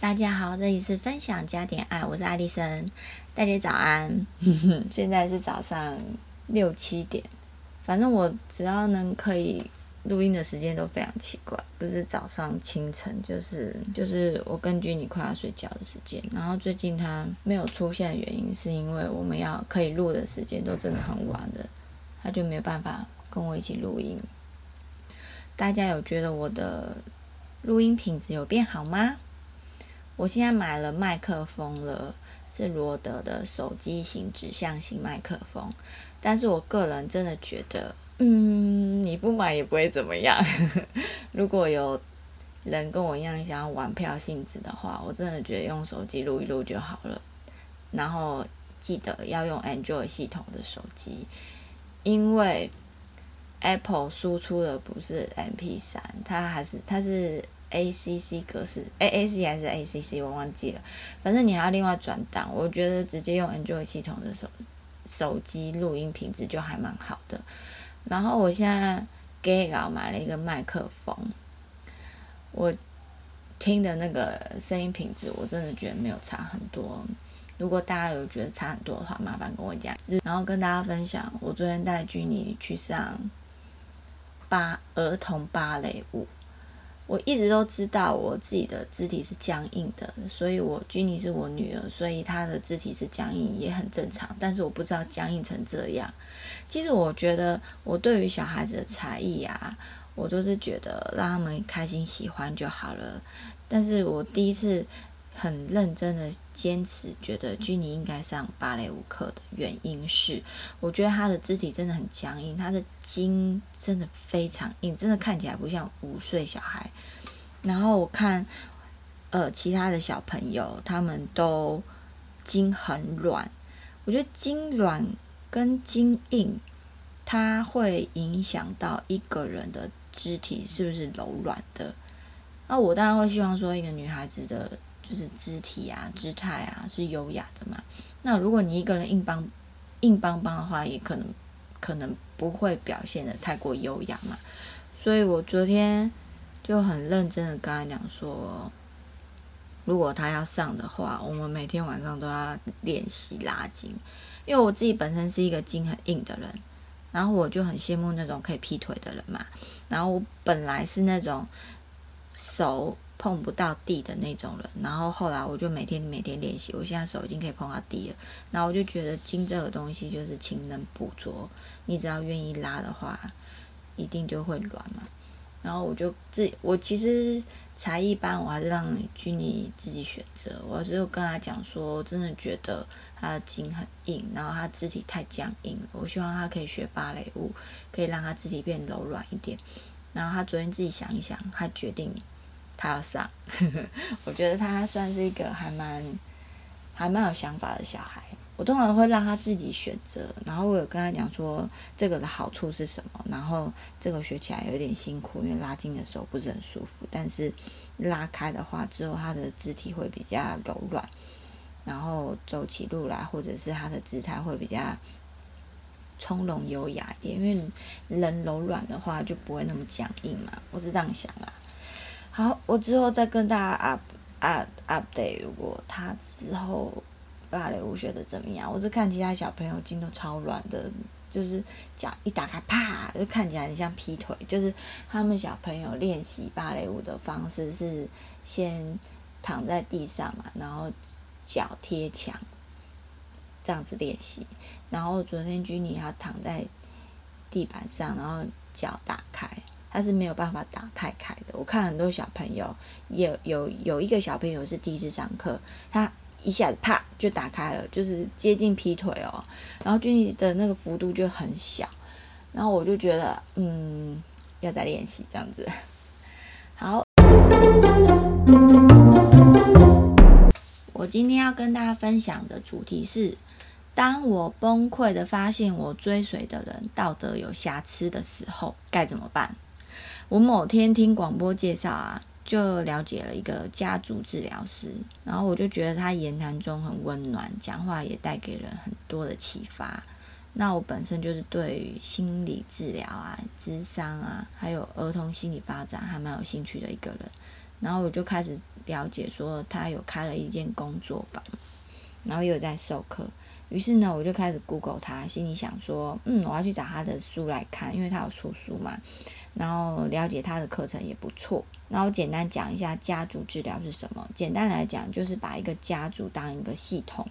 大家好，这里是分享加点爱，我是艾丽森。大家早安现在是早上6-7点，反正我只要能可以录音的时间都非常奇怪，不是早上清晨就是我跟Ginny快要睡觉的时间。然后最近他没有出现的原因是因为我们要可以录的时间都真的很晚了，他就没有办法跟我一起录音。大家有觉得我的录音品质有变好吗？我现在买了麦克风了，是罗德的手机型指向型麦克风，但是我个人真的觉得你不买也不会怎么样如果有人跟我一样想要玩票性质的话，我真的觉得用手机录一录就好了，然后记得要用 Android 系统的手机，因为 Apple 输出的不是 MP3， 它是ACC 格式 AAC 还是 ACC 我忘记了，反正你还要另外转档。我觉得直接用 Android 系统的手机录音品质就还蛮好的。然后我现在给我买了一个麦克风，我听的那个声音品质我真的觉得没有差很多，如果大家有觉得差很多的话麻烦跟我讲。然后跟大家分享，我昨天带Ginny去上儿童芭蕾舞。我一直都知道我自己的肢体是僵硬的，所以Ginny 是我女儿，所以她的肢体是僵硬也很正常，但是我不知道僵硬成这样。其实我觉得我对于小孩子的才艺啊，我都是觉得让他们开心喜欢就好了，但是我第一次很认真的坚持觉得Ginny应该上芭蕾舞课的原因是，我觉得她的肢体真的很僵硬，她的筋真的非常硬，真的看起来不像5岁小孩。然后我看其他的小朋友他们都筋很软，我觉得筋软跟筋硬它会影响到一个人的肢体是不是柔软的。那我当然会希望说一个女孩子的就是肢体啊姿态啊是优雅的嘛，那如果你一个人硬邦邦的话，也可能不会表现得太过优雅嘛。所以我昨天就很认真的跟他讲说，如果他要上的话，我们每天晚上都要练习拉筋，因为我自己本身是一个筋很硬的人，然后我就很羡慕那种可以劈腿的人嘛，然后我本来是那种手碰不到地的那种人，然后后来我就每天练习，我现在手已经可以碰到地了。然后我就觉得筋这个东西就是勤能补拙，你只要愿意拉的话一定就会软嘛。然后我其实才艺班我还是让Ginny自己选择，我就跟他讲说我真的觉得他的筋很硬，然后他肢体太僵硬了，我希望他可以学芭蕾舞，可以让他肢体变柔软一点。然后他昨天自己想一想，他决定他要上我觉得他算是一个还蛮有想法的小孩。我通常会让他自己选择，然后我有跟他讲说这个的好处是什么，然后这个学起来有点辛苦，因为拉筋的时候不是很舒服，但是拉开的话之后他的肢体会比较柔软，然后走起路来或者是他的姿态会比较从容优雅一点，因为人柔软的话就不会那么僵硬嘛，我是这样想啦。好，我之后再跟大家 update 如果他之后芭蕾舞学的怎么样。我是看其他小朋友筋都超软的，就是脚一打开啪就看起来很像劈腿，就是他们小朋友练习芭蕾舞的方式是先躺在地上嘛，然后脚贴墙这样子练习。然后昨天Ginny她躺在地板上，然后脚打开，他是没有办法打太开的。我看很多小朋友也有一个小朋友是第一次上课，他一下子啪就打开了，就是接近劈腿哦。然后Ginny的那个幅度就很小，然后我就觉得要再练习这样子。好，我今天要跟大家分享的主题是，当我崩溃的发现我追随的人道德有瑕疵的时候该怎么办。我某天听广播介绍啊，就了解了一个家族治疗师，然后我就觉得他言谈中很温暖，讲话也带给人很多的启发。那我本身就是对于心理治疗啊、諮商啊，还有儿童心理发展还蛮有兴趣的一个人，然后我就开始了解说他有开了一间工作坊，然后也有在授课。于是呢我就开始 Google 他，心里想说我要去找他的书来看，因为他有出书嘛，然后了解他的课程也不错。然后简单讲一下家族治疗是什么，简单来讲就是把一个家族当一个系统，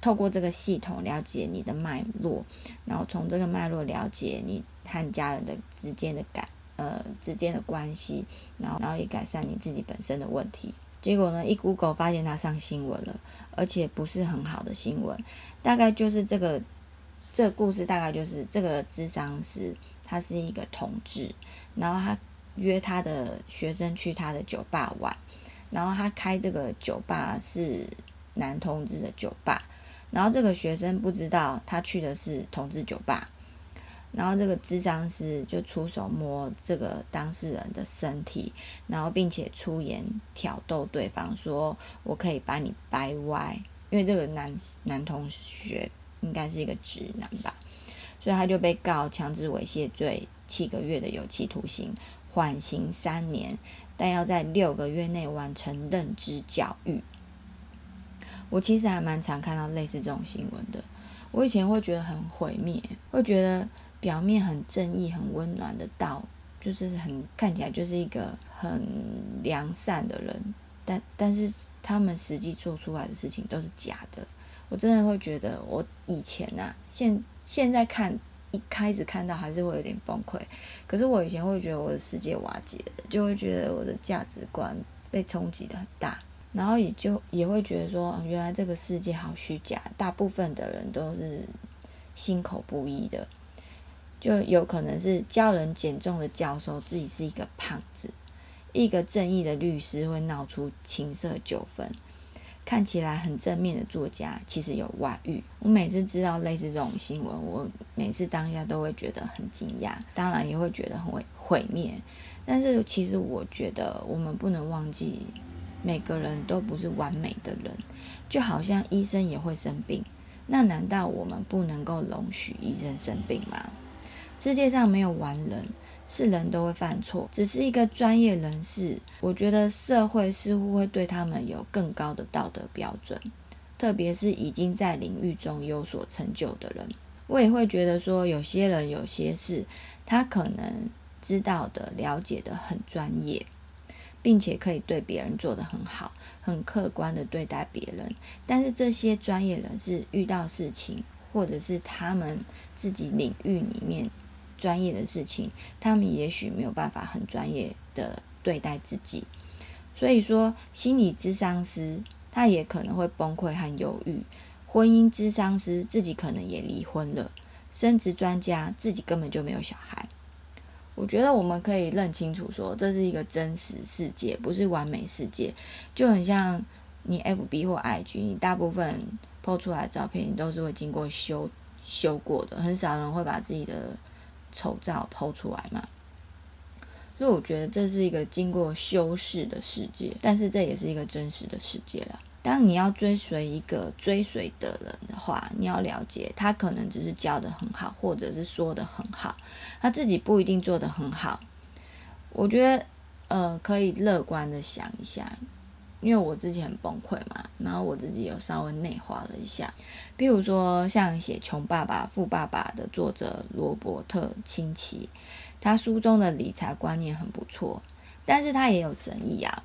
透过这个系统了解你的脉络，然后从这个脉络了解你和家人的之间的关系，然后也改善你自己本身的问题。结果呢，一 Google 发现他上新闻了，而且不是很好的新闻。大概就是这个故事，大概就是这个諮商师他是一个同志，然后他约他的学生去他的酒吧玩，然后他开这个酒吧是男同志的酒吧，然后这个学生不知道他去的是同志酒吧，然后这个諮商师就出手摸这个当事人的身体，然后并且出言挑逗对方说我可以把你掰歪，因为这个男同学应该是一个直男吧，所以他就被告强制猥亵罪7个月的有期徒刑，缓刑3年，但要在6个月内完成认知教育。我其实还蛮常看到类似这种新闻的，我以前会觉得很毁灭，会觉得表面很正义很温暖的道，就是很看起来就是一个很良善的人，但是他们实际做出来的事情都是假的。我真的会觉得我以前现在看，一开始看到还是会有点崩溃，可是我以前会觉得我的世界瓦解了，就会觉得我的价值观被冲击的很大，然后也会觉得说原来这个世界好虚假，大部分的人都是心口不一的，就有可能是教人减重的教授自己是一个胖子，一个正义的律师会闹出情色纠纷，看起来很正面的作家其实有外遇。我每次知道类似这种新闻，我每次当下都会觉得很惊讶，当然也会觉得很毁灭，但是其实我觉得我们不能忘记每个人都不是完美的人，就好像医生也会生病，那难道我们不能够容许医生生病吗？世界上没有完人，是人都会犯错，只是一个专业人士，我觉得社会似乎会对他们有更高的道德标准，特别是已经在领域中有所成就的人。我也会觉得说有些人有些事他可能知道的了解的很专业，并且可以对别人做得很好，很客观的对待别人，但是这些专业人士遇到事情，或者是他们自己领域里面专业的事情，他们也许没有办法很专业的对待自己，所以说心理諮商师他也可能会崩溃和忧郁，婚姻諮商师自己可能也离婚了，生殖专家自己根本就没有小孩。我觉得我们可以认清楚说这是一个真实世界，不是完美世界，就很像你 FB 或 IG 你大部分 po 出来的照片你都是会经过修过的，很少人会把自己的丑照 po 出来嘛，所以我觉得这是一个经过修饰的世界，但是这也是一个真实的世界啦。当你要追随一个追随的人的话，你要了解他可能只是教得很好，或者是说得很好，他自己不一定做得很好。我觉得可以乐观的想一下，因为我自己很崩溃嘛，然后我自己有稍微内化了一下，比如说像写《穷爸爸富爸爸》的作者罗伯特清崎，他书中的理财观念很不错，但是他也有争议啊。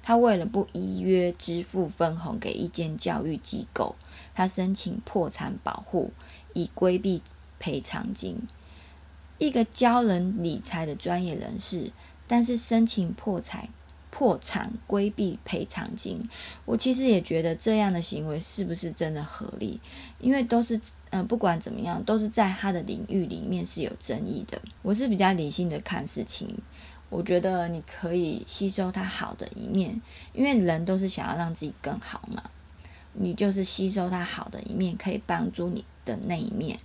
他为了不依约支付分红给一间教育机构，他申请破产保护以规避赔偿金。一个教人理财的专业人士，但是申请破产规避赔偿金，我其实也觉得这样的行为是不是真的合理？因为都是不管怎么样，都是在他的领域里面是有争议的。我是比较理性的看事情。我觉得你可以吸收它好的一面，因为人都是想要让自己更好嘛，你就是吸收它好的一面，可以帮助你的那一面，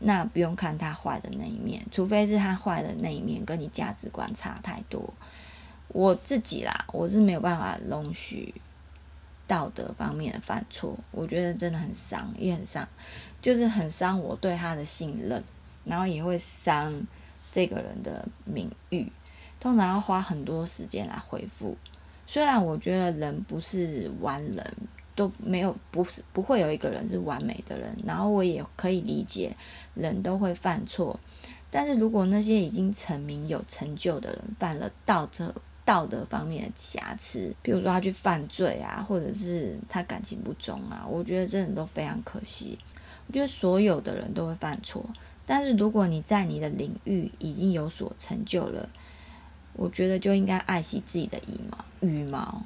那不用看它坏的那一面，除非是它坏的那一面跟你价值观差太多。我自己啦，我是没有办法容许道德方面的犯错，我觉得真的很伤，也很伤，就是很伤我对他的信任，然后也会伤这个人的名誉，通常要花很多时间来恢复，虽然我觉得人不是完人，都没有，不会有一个人是完美的人，然后我也可以理解人都会犯错，但是如果那些已经成名有成就的人犯了道德方面的瑕疵，比如说他去犯罪啊，或者是他感情不忠啊，我觉得真的都非常可惜。我觉得所有的人都会犯错，但是如果你在你的领域已经有所成就了，我觉得就应该爱惜自己的羽毛。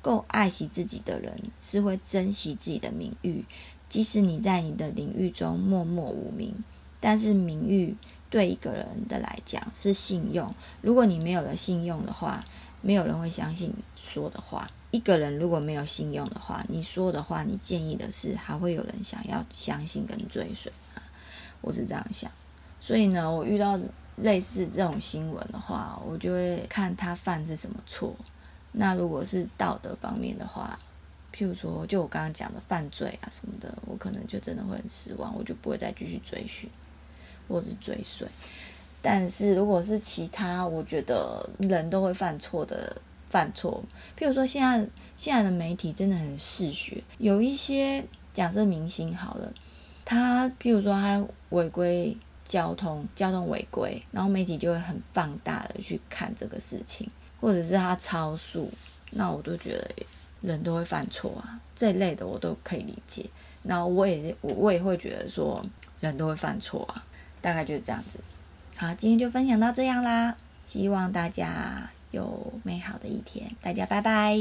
够爱惜自己的人是会珍惜自己的名誉，即使你在你的领域中默默无名，但是名誉对一个人的来讲是信用，如果你没有了信用的话，没有人会相信你说的话。一个人如果没有信用的话，你说的话，你建议的事，还会有人想要相信跟追随吗？我是这样想。所以呢，我遇到类似这种新闻的话，我就会看他犯是什么错。那如果是道德方面的话，譬如说就我刚刚讲的犯罪啊什么的，我可能就真的会很失望，我就不会再继续追寻或是追随。但是如果是其他，我觉得人都会犯错，譬如说现在的媒体真的很嗜血，有一些假设明星好了，他譬如说他违规交通违规，然后媒体就会很放大的去看这个事情，或者是他超速，那我都觉得人都会犯错啊，这一类的我都可以理解。那我也会觉得说人都会犯错啊，大概就是这样子。好，今天就分享到这样啦，希望大家有美好的一天，大家拜拜。